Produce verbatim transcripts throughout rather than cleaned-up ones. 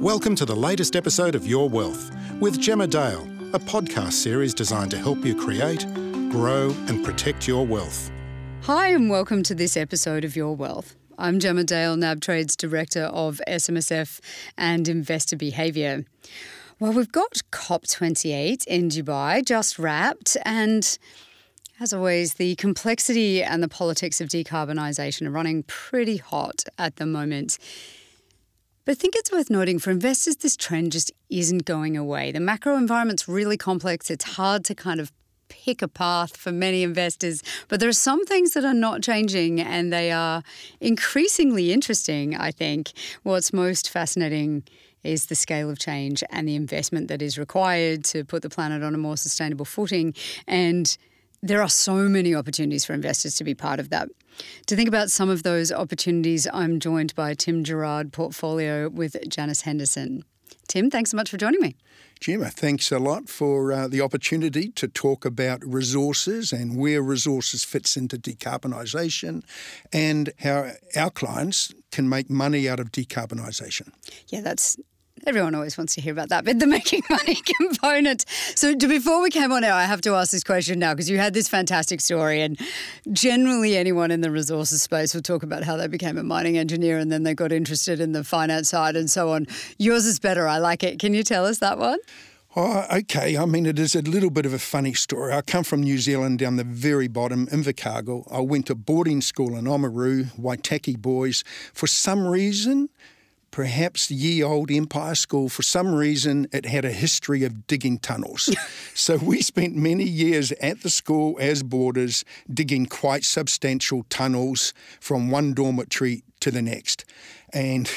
Welcome to the latest episode of Your Wealth with Gemma Dale, a podcast series designed to help you create, grow and protect your wealth. Hi and welcome to this episode of Your Wealth. I'm Gemma Dale, NAB Trade's Director of S M S F and Investor Behaviour. Well, we've got COP twenty-eight in Dubai just wrapped, and as always, the complexity and the politics of decarbonisation are running pretty hot at the moment. But I think it's worth noting for investors, this trend just isn't going away. The macro environment's really complex. It's hard to kind of pick a path for many investors, but there are some things that are not changing and they are increasingly interesting, I think. What's most fascinating is the scale of change and the investment that is required to put the planet on a more sustainable footing. And there are so many opportunities for investors to be part of that. To think about some of those opportunities, I'm joined by Tim Gerrard, Portfolio with Janus Henderson. Tim, thanks so much for joining me. Gemma, thanks a lot for uh, the opportunity to talk about resources and where resources fits into decarbonisation and how our clients can make money out of decarbonisation. Yeah, that's... Everyone always wants to hear about that, but the making money component. So before we came on air, I have to ask this question now because you had this fantastic story, and generally anyone in the resources space will talk about how they became a mining engineer and then they got interested in the finance side and so on. Yours is better. I like it. Can you tell us that one? Oh, okay. I mean, it is a little bit of a funny story. I come from New Zealand down the very bottom, Invercargill. I went to boarding school in Oamaru, Waitaki Boys. For some reason... Perhaps ye old Empire School, for some reason, it had a history of digging tunnels. So we spent many years at the school as boarders digging quite substantial tunnels from one dormitory to the next. And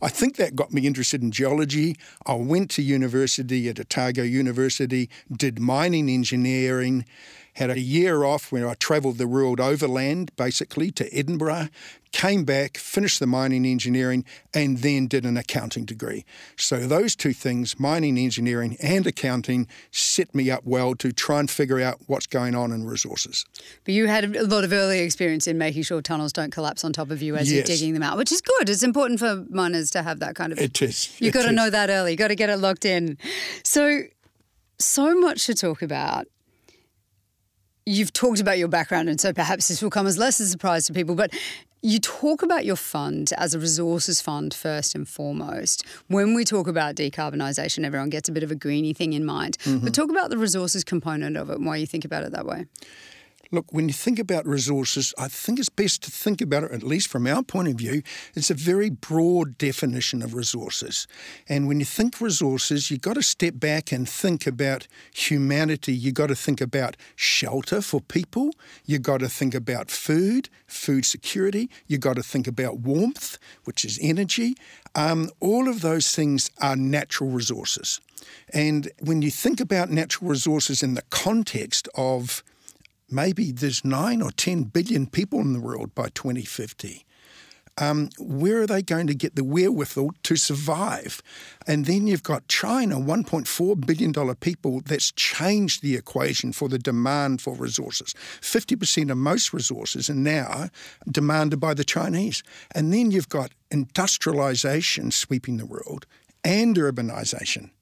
I think that got me interested in geology. I went to university at Otago University, did mining engineering, had a year off where I travelled the world overland, basically, to Edinburgh, came back, finished the mining engineering, and then did an accounting degree. So those two things, mining engineering and accounting, set me up well to try and figure out what's going on in resources. But you had a lot of early experience in making sure tunnels don't collapse on top of you as yes. you're digging them out, which is good. It's important for miners to have that kind of... It is. You've got to know that early. You've got to get it locked in. So, so much to talk about. You've talked about your background, and so perhaps this will come as less a surprise to people, but you talk about your fund as a resources fund first and foremost. When we talk about decarbonisation, everyone gets a bit of a greeny thing in mind. Mm-hmm. But talk about the resources component of it and why you think about it that way. Look, when you think about resources, I think it's best to think about it, at least from our point of view, it's a very broad definition of resources. And when you think resources, you've got to step back and think about humanity. You've got to think about shelter for people. You've got to think about food, food security. You've got to think about warmth, which is energy. Um, all of those things are natural resources. And when you think about natural resources in the context of maybe there's nine or ten billion people in the world by twenty fifty. Um, where are they going to get the wherewithal to survive? And then you've got China, one point four billion people, that's changed the equation for the demand for resources. fifty percent of most resources are now demanded by the Chinese. And then you've got industrialization sweeping the world and urbanization.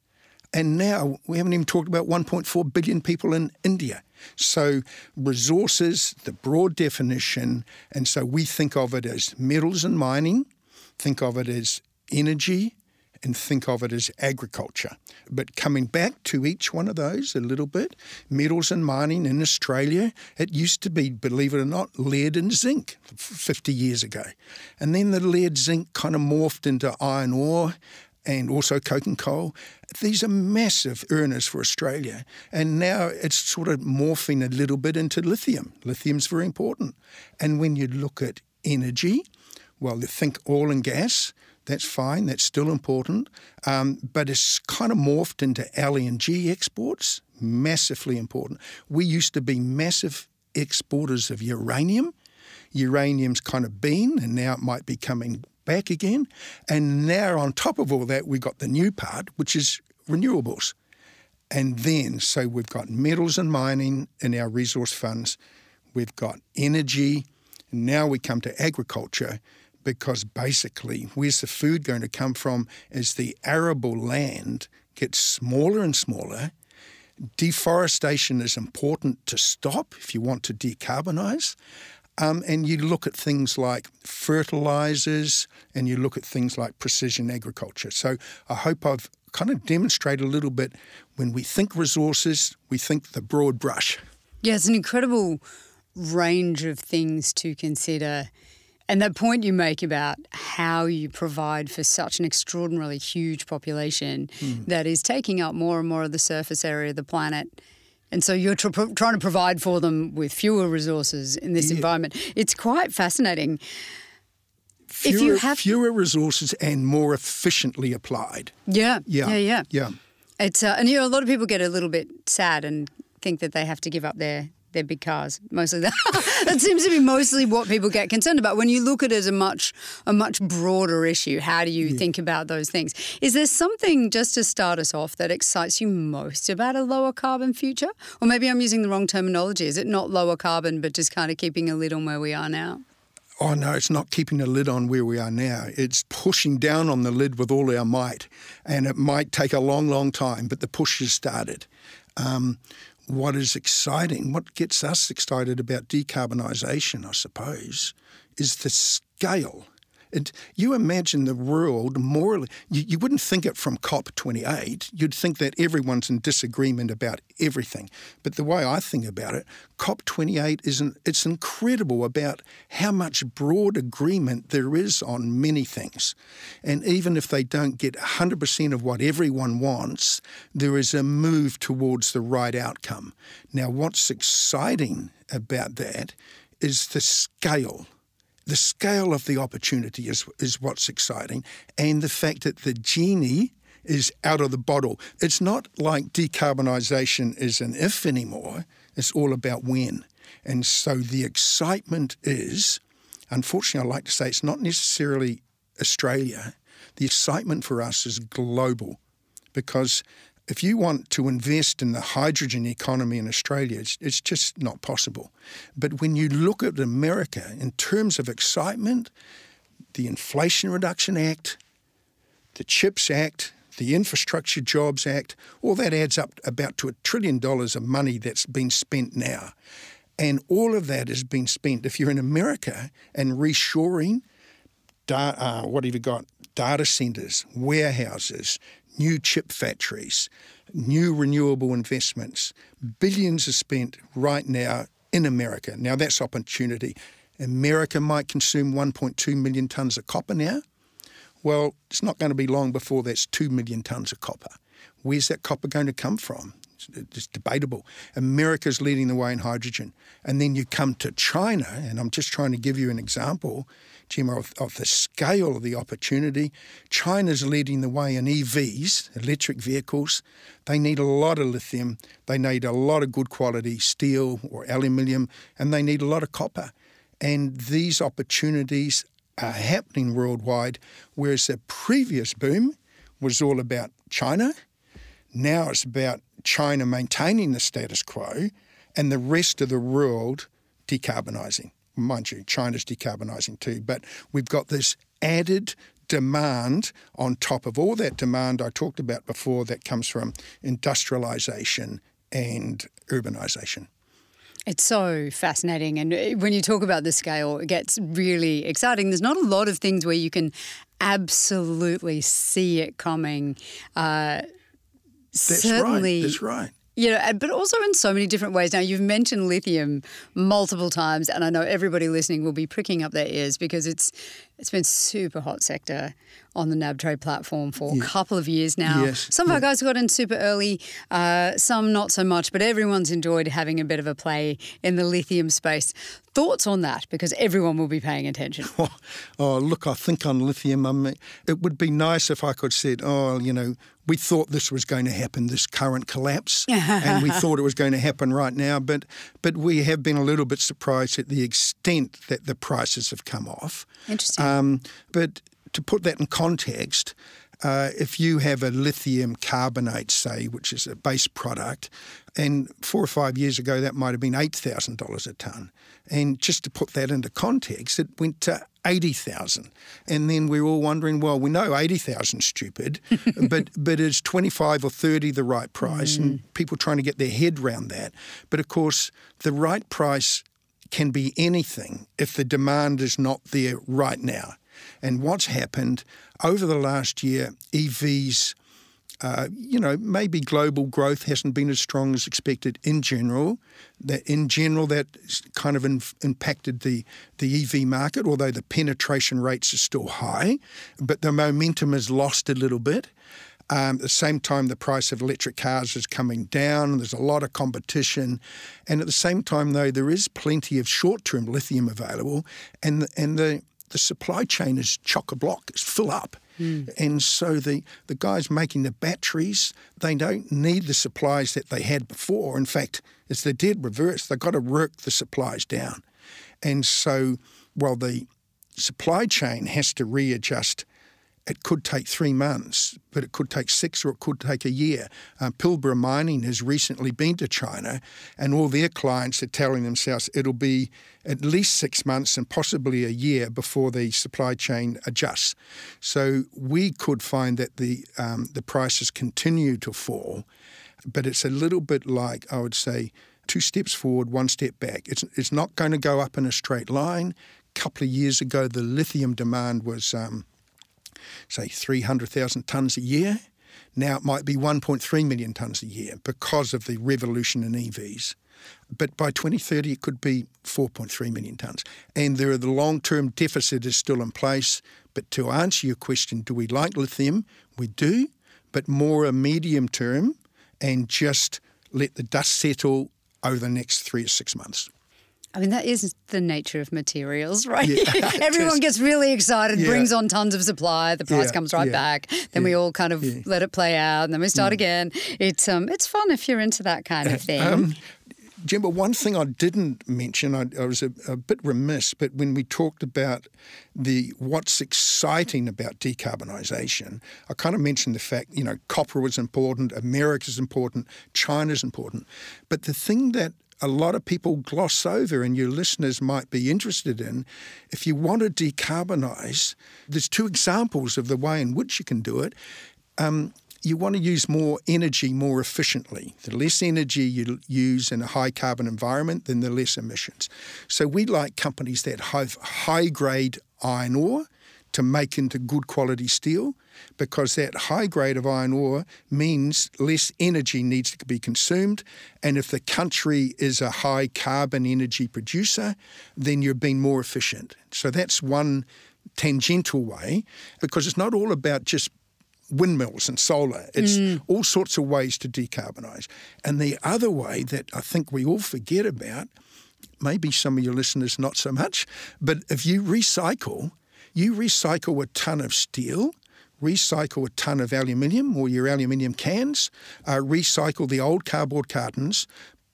And now we haven't even talked about one point four billion people in India. So resources, the broad definition, and so we think of it as metals and mining, think of it as energy, and think of it as agriculture. But coming back to each one of those a little bit, metals and mining in Australia, it used to be, believe it or not, lead and zinc fifty years ago. And then the lead-zinc kind of morphed into iron ore, and also coke and coal. These are massive earners for Australia. And now it's sort of morphing a little bit into lithium. Lithium's very important. And when you look at energy, well, you think oil and gas, that's fine, that's still important. Um, but it's kind of morphed into L N G exports, massively important. We used to be massive exporters of uranium. Uranium's kind of been, and now it might be coming back again. And now on top of all that, we've got the new part, which is renewables. And then, so we've got metals and mining in our resource funds. We've got energy. Now we come to agriculture. because basically where's the food going to come from as the arable land gets smaller and smaller. Deforestation is important to stop if you want to decarbonise. Um, and you look at things like fertilisers and you look at things like precision agriculture. So I hope I've kind of demonstrated a little bit when we think resources, we think the broad brush. Yeah, it's an incredible range of things to consider. And that point you make about how you provide for such an extraordinarily huge population mm. that is taking up more and more of the surface area of the planet. And so you're tr- trying to provide for them with fewer resources in this yeah. environment. It's quite fascinating. Fewer, if you have fewer resources and more efficiently applied. Yeah, yeah, yeah, yeah. yeah. It's uh, and you know, a lot of people get a little bit sad and think that they have to give up their. They're big cars, mostly. That. that seems to be mostly what people get concerned about. When you look at it as a much a much broader issue, how do you yeah. think about those things? Is there something, just to start us off, that excites you most about a lower carbon future? Or maybe I'm using the wrong terminology. Is it not lower carbon, but just kind of keeping a lid on where we are now? Oh, no, it's not keeping a lid on where we are now. It's pushing down on the lid with all our might. And it might take a long, long time, but the push has started. Um What is exciting, what gets us excited about decarbonisation, I suppose, is the scale. And you imagine the world morally, you, you wouldn't think it from COP twenty-eight. You'd think that everyone's in disagreement about everything. But the way I think about it, COP twenty-eight, is an, it's incredible about how much broad agreement there is on many things. And even if they don't get one hundred percent of what everyone wants, there is a move towards the right outcome. Now, what's exciting about that is the scale. The scale of the opportunity is is what's exciting, and the fact that the genie is out of the bottle. It's not like decarbonisation is an if anymore. It's all about when. And so the excitement is, unfortunately, I like to say it's not necessarily Australia. The excitement for us is global, because if you want to invest in the hydrogen economy in Australia, it's, it's just not possible. But when you look at America in terms of excitement, the Inflation Reduction Act, the CHIPS Act, the Infrastructure Jobs Act, all that adds up about to a trillion dollars of money that's been spent now. And all of that has been spent, if you're in America, and reshoring, da- uh, what have you got, data centres, warehouses, new chip factories, new renewable investments. Billions are spent right now in America. Now, that's opportunity. America might consume one point two million tonnes of copper now. Well, it's not going to be long before that's two million tonnes of copper. Where's that copper going to come from? It's debatable. America's leading the way in hydrogen. And then you come to China, and I'm just trying to give you an example, Gemma, of, of the scale of the opportunity. China's leading the way in E Vs, electric vehicles. They need a lot of lithium. They need a lot of good quality steel or aluminium, and they need a lot of copper. And these opportunities are happening worldwide, whereas the previous boom was all about China. Now it's about China maintaining the status quo and the rest of the world decarbonising. Mind you, China's decarbonising too, but we've got this added demand on top of all that demand I talked about before that comes from industrialisation and urbanisation. It's so fascinating, and when you talk about the scale, it gets really exciting. There's not a lot of things where you can absolutely see it coming. Uh That's Certainly, right. That's right. You know, but also in so many different ways. Now, you've mentioned lithium multiple times, and I know everybody listening will be pricking up their ears because it's it's been super hot sector on the N A B trade platform for yeah. a couple of years now. Yes. Some of yeah. our guys got in super early, uh, some not so much, but everyone's enjoyed having a bit of a play in the lithium space. Thoughts on that? Because everyone will be paying attention. Oh, oh look, I think on lithium, I mean, it would be nice if I could say, oh, you know, we thought this was going to happen, this current collapse, and we thought it was going to happen right now. But but we have been a little bit surprised at the extent that the prices have come off. Interesting. Um, but to put that in context, uh, if you have a lithium carbonate, say, which is a base product, and four or five years ago that might have been eight thousand dollars a tonne. And just to put that into context, it went to eighty thousand. And then we're all wondering, well, we know eighty thousand stupid, but but is twenty-five or thirty the right price? Mm. And people trying to get their head round that. But of course, the right price can be anything if the demand is not there right now. And what's happened over the last year, E Vs, uh, you know, maybe global growth hasn't been as strong as expected in general. That in general, that kind of in, impacted the, the E V market, although the penetration rates are still high, but the momentum is lost a little bit. Um, at the same time, the price of electric cars is coming down. There's a lot of competition. And at the same time, though, there is plenty of short-term lithium available, and the, and the the supply chain is chock-a-block, it's full up. Mm. And so the, the guys making the batteries, they don't need the supplies that they had before. In fact, it's the dead reverse. They've got to work the supplies down. And so while the supply chain has to readjust, it could take three months, but it could take six or it could take a year. Um, Pilbara Mining has recently been to China, and all their clients are telling themselves it'll be at least six months and possibly a year before the supply chain adjusts. So we could find that the um, the prices continue to fall, but it's a little bit like, I would say, two steps forward, one step back. It's it's not going to go up in a straight line. A couple of years ago, the lithium demand was... Um, say three hundred thousand tonnes a year. Now it might be one point three million tonnes a year because of the revolution in E Vs. But by twenty thirty, it could be four point three million tonnes. And there are the long-term deficit is still in place. But to answer your question, do we like lithium? We do, but more a medium term and just let the dust settle over the next three or six months. I mean, that is the nature of materials, right? Yeah, Everyone gets really excited, yeah. brings on tons of supply, the price yeah, comes right yeah, back, then yeah, we all kind of yeah. let it play out, and then we start mm. again. It's um, it's fun if you're into that kind of thing. Um, Jim, but one thing I didn't mention, I, I was a, a bit remiss, but when we talked about the what's exciting about decarbonisation, I kind of mentioned the fact, you know, copper was important, America's important, China's important. But the thing that a lot of people gloss over and your listeners might be interested in, if you want to decarbonise, there's two examples of the way in which you can do it. Um, you want to use more energy more efficiently. The less energy you use in a high carbon environment, then the less emissions. So we like companies that have high-grade iron ore to make into good quality steel, because that high grade of iron ore means less energy needs to be consumed. And if the country is a high carbon energy producer, then you're being more efficient. So that's one tangential way, because it's not all about just windmills and solar. It's mm. all sorts of ways to decarbonise. And the other way that I think we all forget about, maybe some of your listeners not so much, but if you recycle... You recycle a tonne of steel, recycle a tonne of aluminium or your aluminium cans, uh, recycle the old cardboard cartons.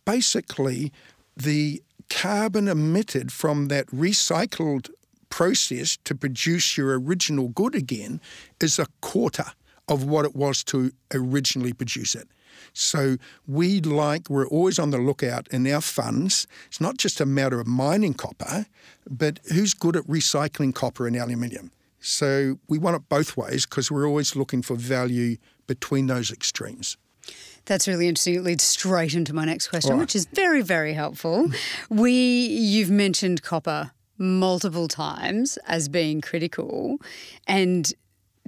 Basically, the carbon emitted from that recycled process to produce your original good again is a quarter of what it was to originally produce it. So we like, we're always on the lookout in our funds. It's not just a matter of mining copper, but who's good at recycling copper and aluminium? So we want it both ways because we're always looking for value between those extremes. That's really interesting. It leads straight into my next question, right, which is very, very helpful. We, you've mentioned copper multiple times as being critical, and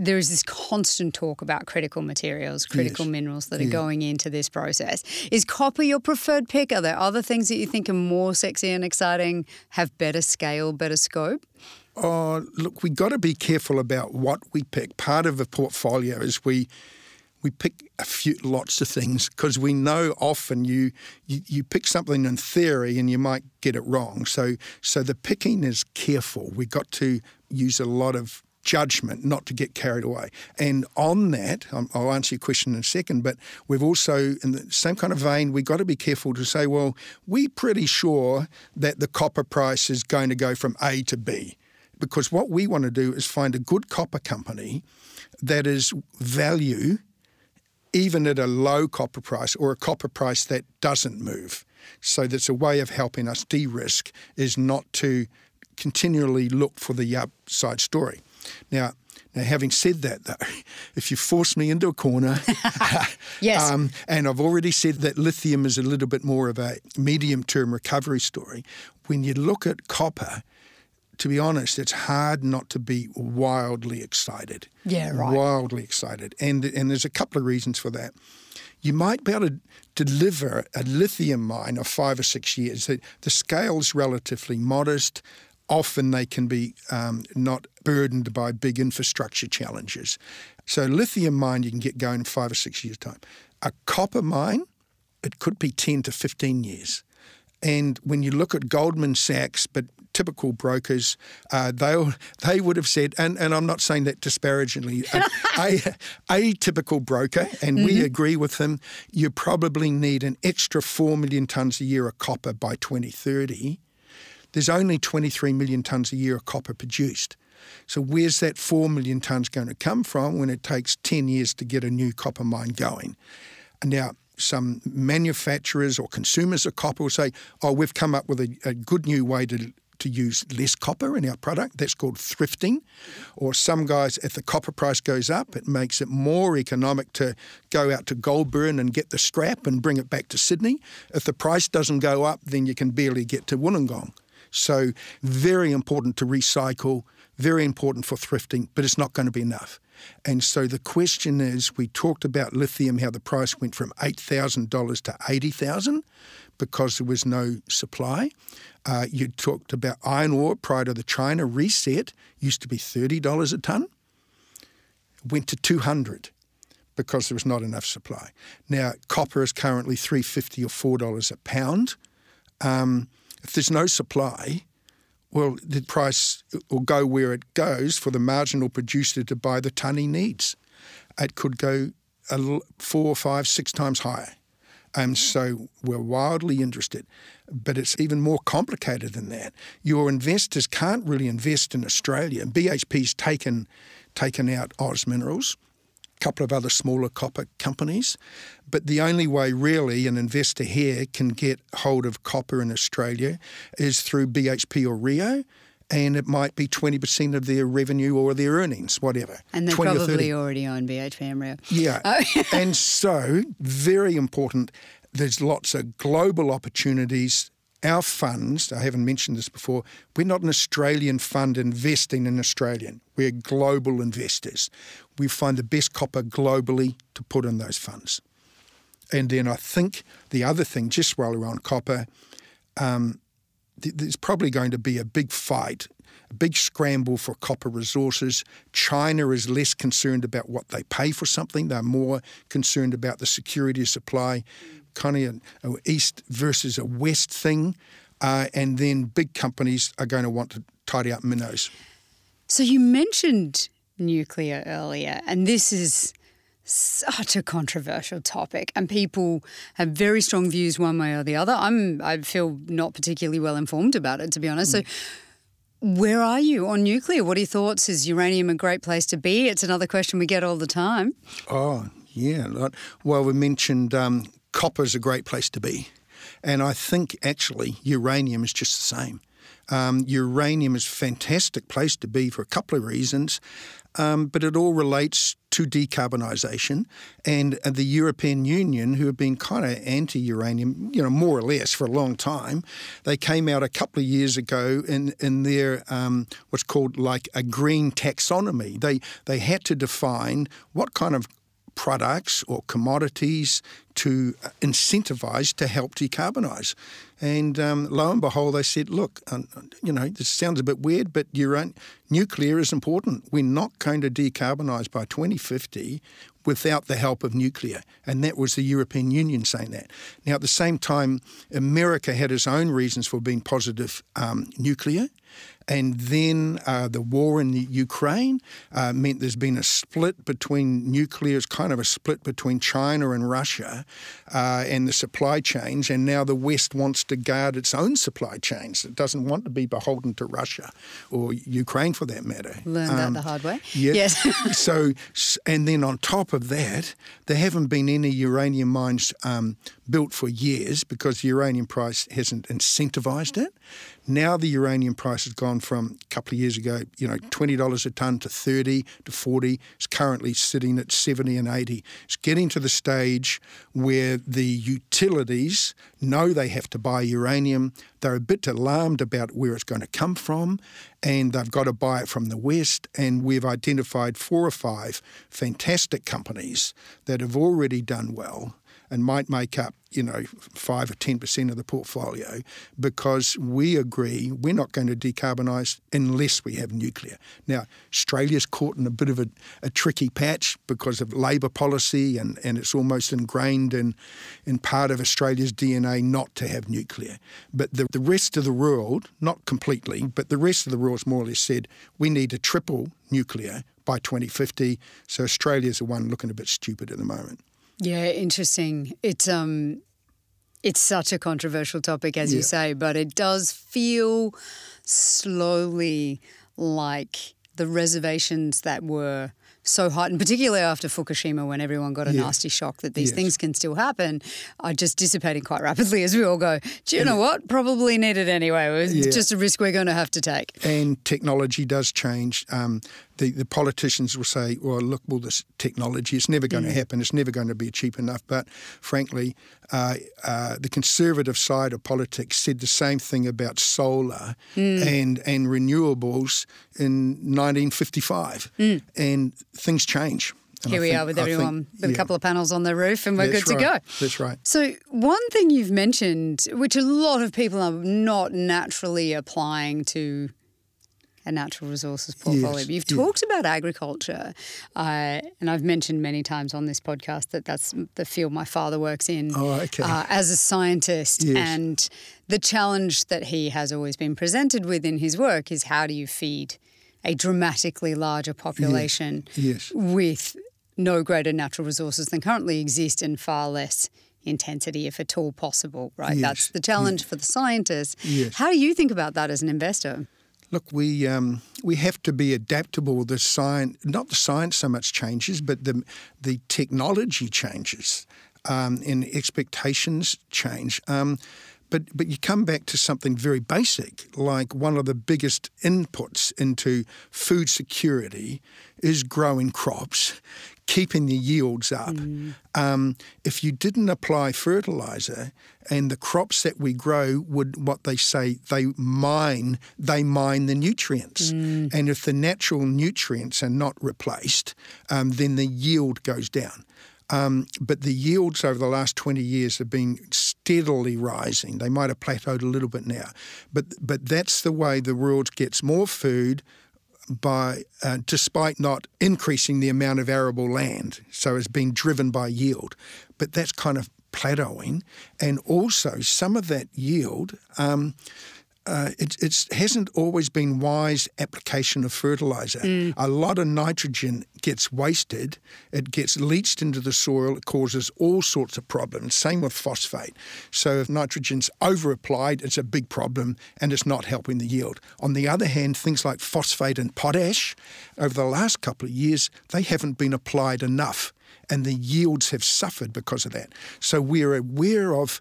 there is this constant talk about critical materials, critical yes. minerals that yeah. are going into this process. Is copper your preferred pick? Are there other things that you think are more sexy and exciting, have better scale, better scope? Oh, look, we got to be careful about what we pick. Part of the portfolio is we we pick a few lots of things because we know often you, you you pick something in theory and you might get it wrong. So so the picking is careful. We got to use a lot of judgment, not to get carried away. And on that, I'll answer your question in a second, but we've also, in the same kind of vein, we've got to be careful to say, well, we're pretty sure that the copper price is going to go from A to B, because what we want to do is find a good copper company that is value even at a low copper price or a copper price that doesn't move. So that's a way of helping us de-risk, is not to continually look for the upside story. Now, now having said that, though, if you force me into a corner, yes, um, and I've already said that lithium is a little bit more of a medium-term recovery story, when you look at copper, to be honest, it's hard not to be wildly excited. Yeah, right. Wildly excited. And and there's a couple of reasons for that. You might be able to deliver a lithium mine of five or six years. The, the scale's relatively modest. Often they can be um, not burdened by big infrastructure challenges. So lithium mine you can get going in five or six years' time. A copper mine, it could be ten to fifteen years. And when you look at Goldman Sachs, but typical brokers, uh, they they would have said, and, and I'm not saying that disparagingly, a, a typical broker, and mm-hmm. we agree with him, you probably need an extra four million tonnes a year of copper by twenty thirty. There's only twenty-three million tonnes a year of copper produced. So where's that four million tonnes going to come from when it takes ten years to get a new copper mine going? Now, some manufacturers or consumers of copper will say, oh, we've come up with a, a good new way to to use less copper in our product. That's called thrifting. Or some guys, if the copper price goes up, it makes it more economic to go out to Goldburn and get the scrap and bring it back to Sydney. If the price doesn't go up, then you can barely get to Wollongong. So very important to recycle, very important for thrifting, but it's not going to be enough. And so the question is, we talked about lithium, how the price went from eight thousand dollars to eighty thousand dollars because there was no supply. Uh, you talked about iron ore prior to the China reset, used to be thirty dollars a tonne, went to two hundred dollars because there was not enough supply. Now, copper is currently three dollars fifty or four dollars a pound. Um, if there's no supply, well, the price will go where it goes for the marginal producer to buy the tonne he needs. It could go four, five, six times higher. And so we're wildly interested. But it's even more complicated than that. Your investors can't really invest in Australia. B H P's taken, taken out Oz Minerals, a couple of other smaller copper companies. But the only way really an investor here can get hold of copper in Australia is through B H P or Rio, and it might be twenty percent of their revenue or their earnings, whatever. And they probably already own B H P and Rio. Yeah. Oh. And so, very important, there's lots of global opportunities. Our funds, I haven't mentioned this before, we're not an Australian fund investing in Australian. We're global investors. We find the best copper globally to put in those funds. And then I think the other thing, just while we're on copper, um, th- there's probably going to be a big fight, a big scramble for copper resources. China is less concerned about what they pay for something. They're more concerned about the security of supply, kind of an east versus a west thing. Uh, and then big companies are going to want to tidy up minnows. So you mentioned nuclear earlier, and this is such a controversial topic, and people have very strong views one way or the other. I'm I feel not particularly well informed about it, to be honest. Mm. So where are you on nuclear? What are your thoughts? Is uranium a great place to be? It's another question we get all the time. Oh, yeah. Well, we mentioned um, copper's a great place to be. And I think actually uranium is just the same. Um, uranium is a fantastic place to be for a couple of reasons, um, but it all relates to decarbonisation, and uh, the European Union, who have been kind of anti-uranium, you know, more or less for a long time, they came out a couple of years ago in in their um, what's called like a green taxonomy. They they had to define what kind of products or commodities to incentivize to help decarbonize. And um, lo and behold, they said, look, um, you know, this sounds a bit weird, but uran- nuclear is important. We're not going to decarbonize by twenty fifty without the help of nuclear. And that was the European Union saying that. Now, at the same time, America had its own reasons for being positive um, nuclear. And then uh, the war in the Ukraine uh, meant there's been a split between nuclear, it's kind of a split between China and Russia uh, and the supply chains. And now the West wants to guard its own supply chains. It doesn't want to be beholden to Russia or Ukraine for that matter. Learned um, that the hard way. Yeah. Yes. So, and then on top of that, there haven't been any uranium mines um, built for years because the uranium price hasn't incentivized it. Now the uranium price has gone from a couple of years ago, you know, twenty dollars a tonne to thirty dollars to forty dollars. It's currently sitting at seventy dollars and eighty dollars. It's getting to the stage where the utilities know they have to buy uranium. They're a bit alarmed about where it's going to come from, and they've got to buy it from the West. And we've identified four or five fantastic companies that have already done well and might make up, you know, five or ten percent of the portfolio, because we agree we're not going to decarbonise unless we have nuclear. Now, Australia's caught in a bit of a, a tricky patch because of Labor policy, and, and it's almost ingrained in, in part of Australia's D N A not to have nuclear. But the, the rest of the world, not completely, but the rest of the world's more or less said we need to triple nuclear by twenty fifty, so Australia's the one looking a bit stupid at the moment. Yeah, interesting. It's um, it's such a controversial topic, as yeah. you say, but it does feel slowly like the reservations that were so heightened, particularly after Fukushima, when everyone got a yeah. nasty shock that these yes. things can still happen, are just dissipating quite rapidly as we all go, do you and know what? Probably need it anyway. It's yeah. just a risk we're going to have to take. And technology does change. Um, the, the politicians will say, well, look, well, this technology, it's never going mm. to happen. It's never going to be cheap enough. But frankly, uh, uh, the conservative side of politics said the same thing about solar mm. and, and renewables in nineteen fifty-five. Mm. And things change. And Here I we think, are with everyone, think, with yeah. a couple of panels on the roof, and we're That's good to right. go. That's right. So one thing you've mentioned, which a lot of people are not naturally applying to a natural resources portfolio, yes. but you've yeah. talked about agriculture, uh, and I've mentioned many times on this podcast that that's the field my father works in oh, okay. uh, as a scientist, yes. and the challenge that he has always been presented with in his work is how do you feed a dramatically larger population yes. Yes. with no greater natural resources than currently exist and far less intensity, if at all possible, right? Yes. That's the challenge yes. for the scientists. Yes. How do you think about that as an investor? Look, we um, we have to be adaptable. The science, not the science so much changes, but the the technology changes um, and expectations change. Um But but you come back to something very basic, like one of the biggest inputs into food security is growing crops, keeping the yields up. Mm. Um, if you didn't apply fertiliser, and the crops that we grow would, what they say, they mine, they mine the nutrients. Mm. And if the natural nutrients are not replaced, um, then the yield goes down. Um, but the yields over the last twenty years have been steadily rising. They might have plateaued a little bit now. But but that's the way the world gets more food by uh, despite not increasing the amount of arable land. So it's being driven by yield. But that's kind of plateauing. And also some of that yield, um, uh, it it's, hasn't always been wise application of fertiliser. Mm. A lot of nitrogen gets wasted, it gets leached into the soil, it causes all sorts of problems. Same with phosphate. So if nitrogen's over-applied, it's a big problem and it's not helping the yield. On the other hand, things like phosphate and potash, over the last couple of years, they haven't been applied enough and the yields have suffered because of that. So we're aware of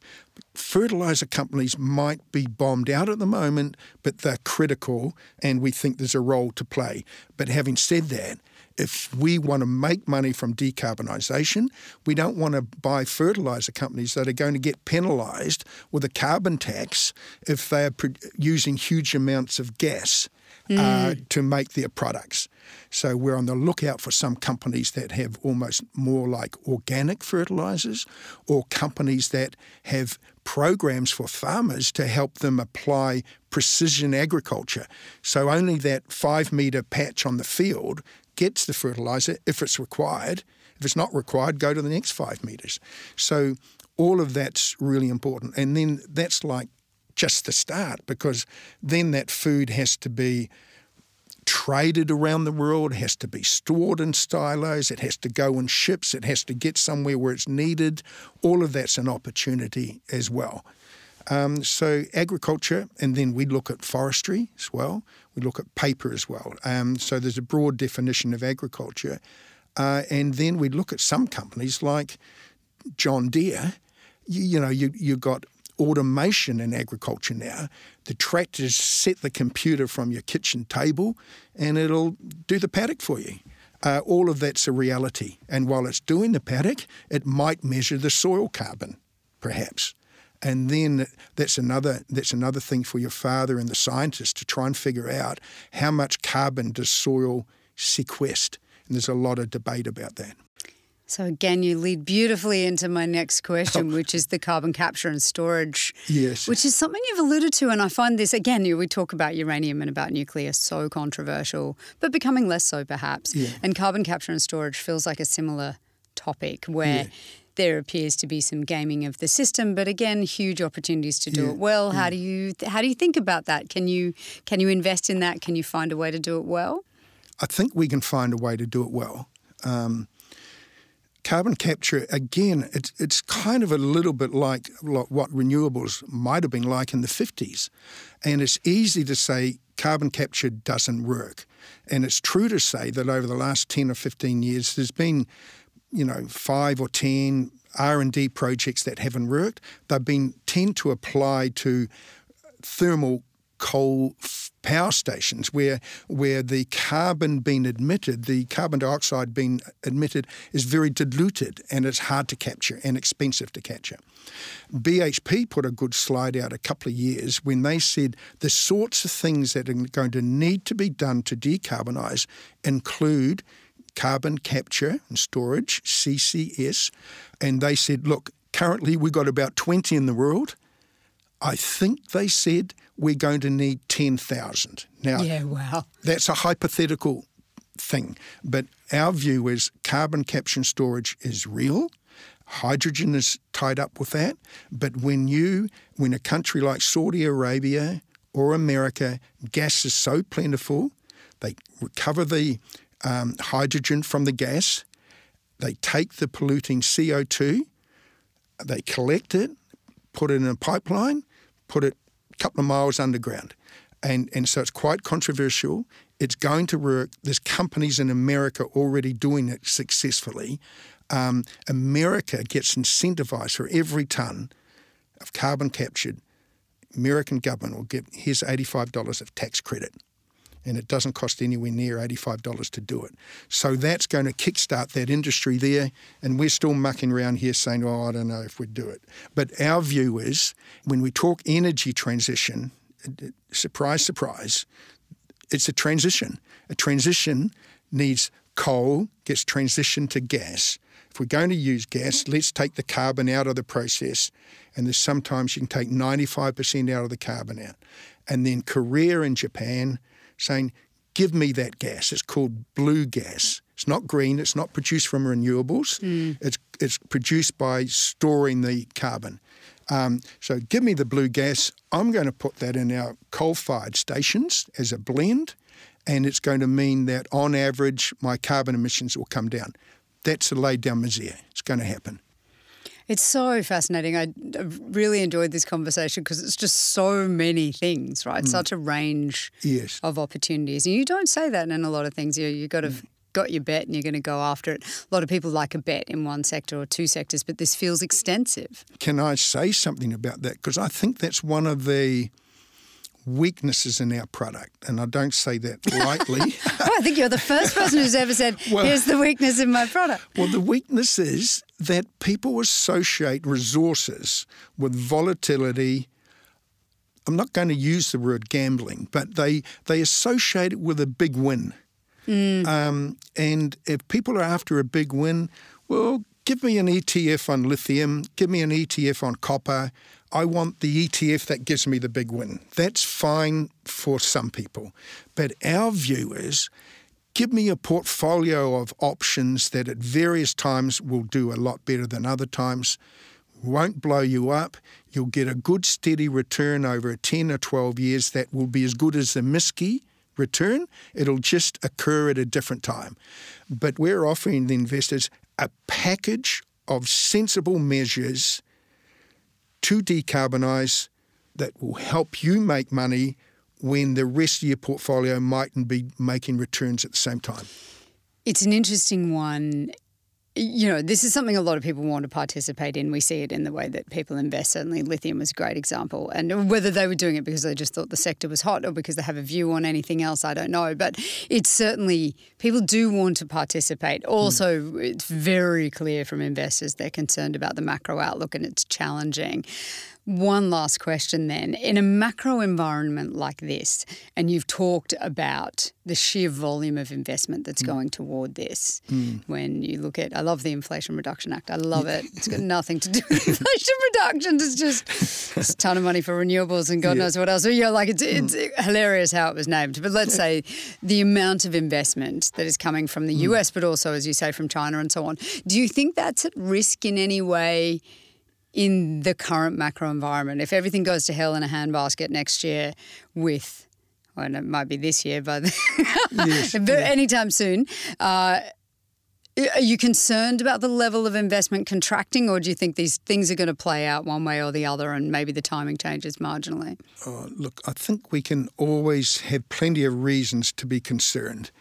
fertiliser companies might be bombed out at the moment, but they're critical and we think there's a role to play. But having said that, if we want to make money from decarbonisation, we don't want to buy fertiliser companies that are going to get penalised with a carbon tax if they are using huge amounts of gas mm. uh, to make their products. So we're on the lookout for some companies that have almost more like organic fertilisers, or companies that have programs for farmers to help them apply precision agriculture. So only that five-metre patch on the field gets the fertiliser if it's required. If it's not required, go to the next five metres. So all of that's really important. And then that's like just the start, because then that food has to be traded around the world, has to be stored in silos, it has to go in ships, it has to get somewhere where it's needed. All of that's an opportunity as well. Um, so agriculture, and then we look at forestry as well. We look at paper as well. Um, so there's a broad definition of agriculture. Uh, and then we look at some companies like John Deere. You, you know, you, you've got automation in agriculture now. The tractors set the computer from your kitchen table and it'll do the paddock for you. Uh, all of that's a reality. And while it's doing the paddock, it might measure the soil carbon, perhaps. And then that's another that's another thing for your father and the scientists to try and figure out, how much carbon does soil sequester? And there's a lot of debate about that. So again, you lead beautifully into my next question, oh. which is the carbon capture and storage. Yes. Which is something you've alluded to, and I find this, again, we talk about uranium and about nuclear, so controversial, but becoming less so perhaps. Yeah. And carbon capture and storage feels like a similar topic where yeah. there appears to be some gaming of the system, but again, huge opportunities to do yeah. it well. Yeah. How do you how do you think about that? Can you can you invest in that? Can you find a way to do it well? I think we can find a way to do it well. Um, Carbon capture, again, it's, it's kind of a little bit like what renewables might have been like in the fifties. And it's easy to say carbon capture doesn't work. And it's true to say that over the last ten or fifteen years, there's been, you know, five or ten R and D projects that haven't worked. They've been tend to apply to thermal coal power stations where where the carbon being emitted, the carbon dioxide being emitted is very diluted and it's hard to capture and expensive to capture. B H P put a good slide out a couple of years when they said the sorts of things that are going to need to be done to decarbonise include carbon capture and storage, C C S, and they said, look, currently we've got about twenty in the world. I think they said we're going to need ten thousand. Now, yeah, wow. that's a hypothetical thing, but our view is carbon capture and storage is real. Hydrogen is tied up with that, but when you, when a country like Saudi Arabia or America, gas is so plentiful, they recover the um, hydrogen from the gas, they take the polluting C O two, they collect it, put it in a pipeline, put it a couple of miles underground. And and so it's quite controversial. It's going to work. There's companies in America already doing it successfully. Um, America gets incentivised for every tonne of carbon captured. American government will give, here's eighty-five dollars of tax credit. And it doesn't cost anywhere near eighty-five dollars to do it. So that's going to kickstart that industry there, and we're still mucking around here saying, oh, I don't know if we'd do it. But our view is when we talk energy transition, surprise, surprise, it's a transition. A transition needs coal, gets transitioned to gas. If we're going to use gas, let's take the carbon out of the process, and there's sometimes you can take ninety-five percent out of the carbon out. And then Korea and Japan saying, give me that gas. It's called blue gas. It's not green. It's not produced from renewables. Mm. It's it's produced by storing the carbon. Um, so give me the blue gas. I'm going to put that in our coal-fired stations as a blend, and it's going to mean that on average my carbon emissions will come down. That's a laid-down measure. It's going to happen. It's so fascinating. I really enjoyed this conversation because it's just so many things, right? Mm. Such a range yes. of opportunities. And you don't say that in a lot of things. You you got to mm. got your bet and you're going to go after it. A lot of people like a bet in one sector or two sectors, but this feels extensive. Can I say something about that? Because I think that's one of the weaknesses in our product, and I don't say that lightly. Well, I think you're the first person who's ever said, well, here's the weakness in my product. Well, the weakness is that people associate resources with volatility. I'm not going to use the word gambling, but they, they associate it with a big win. Mm. Um, and if people are after a big win, well, give me an E T F on lithium, give me an E T F on copper. I want the E T F that gives me the big win. That's fine for some people. But our view is, give me a portfolio of options that at various times will do a lot better than other times, won't blow you up. You'll get a good steady return over ten or twelve years that will be as good as the MSCI return. It'll just occur at a different time. But we're offering the investors a package of sensible measures to decarbonise that will help you make money when the rest of your portfolio mightn't be making returns at the same time. It's an interesting one you know, this is something a lot of people want to participate in. We see it in the way that people invest. Certainly lithium was a great example. And whether they were doing it because they just thought the sector was hot or because they have a view on anything else, I don't know. But it's certainly, people do want to participate. Also, mm. it's very clear from investors they're concerned about the macro outlook and it's challenging. One last question then. In a macro environment like this, and you've talked about the sheer volume of investment that's mm. going toward this, mm. when you look at, I love the Inflation Reduction Act. I love it. It's got nothing to do with inflation reduction. It's just it's a ton of money for renewables and God yeah. knows what else. So, you know, like it's, it's mm. hilarious how it was named. But let's say the amount of investment that is coming from the mm. U S, but also, as you say, from China and so on. Do you think that's at risk in any way in the current macro environment? If everything goes to hell in a handbasket next year with, well, it might be this year, but yes, yeah. anytime soon, uh, are you concerned about the level of investment contracting, or do you think these things are going to play out one way or the other and maybe the timing changes marginally? Oh, look, I think we can always have plenty of reasons to be concerned.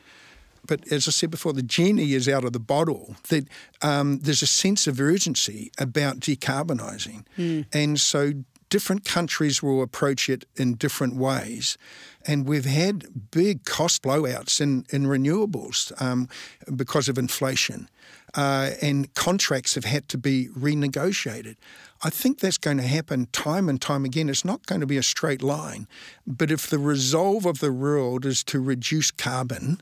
But as I said before, the genie is out of the bottle. That um, there's a sense of urgency about decarbonising. Mm. And so different countries will approach it in different ways. And we've had big cost blowouts in, in renewables um, because of inflation. Uh, and contracts have had to be renegotiated. I think that's going to happen time and time again. It's not going to be a straight line. But if the resolve of the world is to reduce carbon,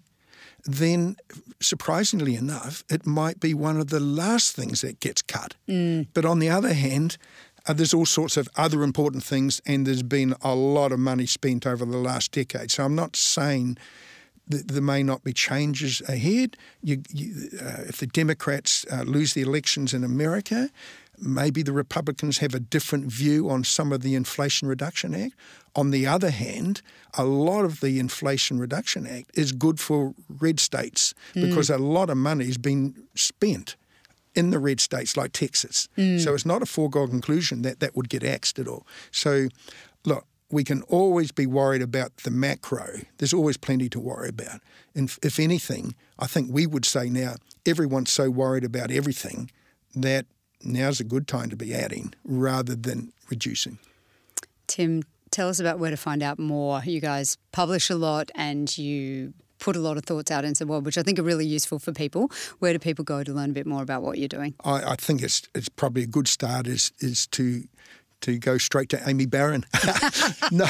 then surprisingly enough, it might be one of the last things that gets cut. Mm. But on the other hand, uh, there's all sorts of other important things, and there's been a lot of money spent over the last decade. So I'm not saying that there may not be changes ahead. You, you, uh, if the Democrats uh, lose the elections in America, maybe the Republicans have a different view on some of the Inflation Reduction Act. On the other hand, a lot of the Inflation Reduction Act is good for red states mm. because a lot of money has been spent in the red states like Texas. Mm. So it's not a foregone conclusion that that would get axed at all. So, look, we can always be worried about the macro. There's always plenty to worry about. And if anything, I think we would say now everyone's so worried about everything that now's a good time to be adding rather than reducing. Tim, tell us about where to find out more. You guys publish a lot and you put a lot of thoughts out into the world, which I think are really useful for people. Where do people go to learn a bit more about what you're doing? I, I think it's it's probably a good start is is to to go straight to Amy Barron. No,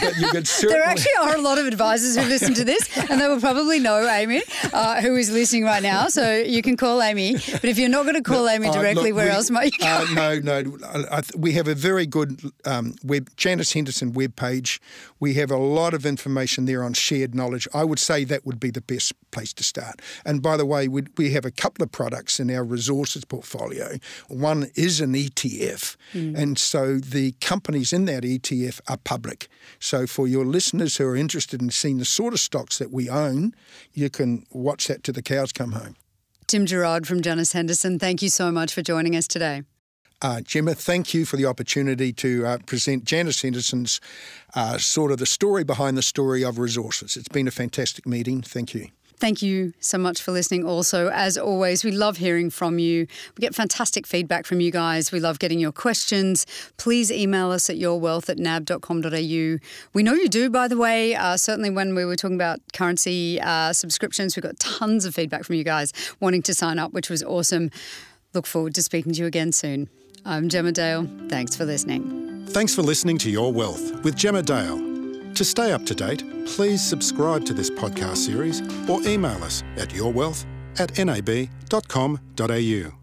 but you could certainly... There actually are a lot of advisors who listen to this, and they will probably know Amy, uh, who is listening right now, so you can call Amy. But if you're not going to call Amy directly, uh, look, where we, else might you uh, go? No, no. I, I, we have a very good um, web, Janus Henderson webpage. We have a lot of information there on shared knowledge. I would say that would be the best place to start. And by the way, we, we have a couple of products in our resources portfolio. One is an E T F, mm. and so the companies in that E T F are public. So for your listeners who are interested in seeing the sort of stocks that we own, you can watch that till the cows come home. Tim Gerrard from Janus Henderson, thank you so much for joining us today. Uh, Gemma, thank you for the opportunity to uh, present Janus Henderson's uh, sort of the story behind the story of resources. It's been a fantastic meeting. Thank you. Thank you so much for listening also. As always, we love hearing from you. We get fantastic feedback from you guys. We love getting your questions. Please email us at your wealth at n a b dot com dot a u. We know you do, by the way. Uh, certainly when we were talking about currency uh, subscriptions, we got tons of feedback from you guys wanting to sign up, which was awesome. Look forward to speaking to you again soon. I'm Gemma Dale. Thanks for listening. Thanks for listening to Your Wealth with Gemma Dale. To stay up to date, please subscribe to this podcast series or email us at your wealth at n a b dot com dot a u.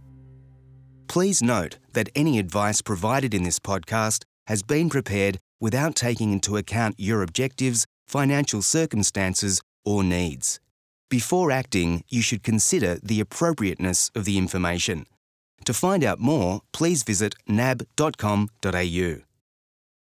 Please note that any advice provided in this podcast has been prepared without taking into account your objectives, financial circumstances, or needs. Before acting, you should consider the appropriateness of the information. To find out more, please visit n a b dot com dot a u.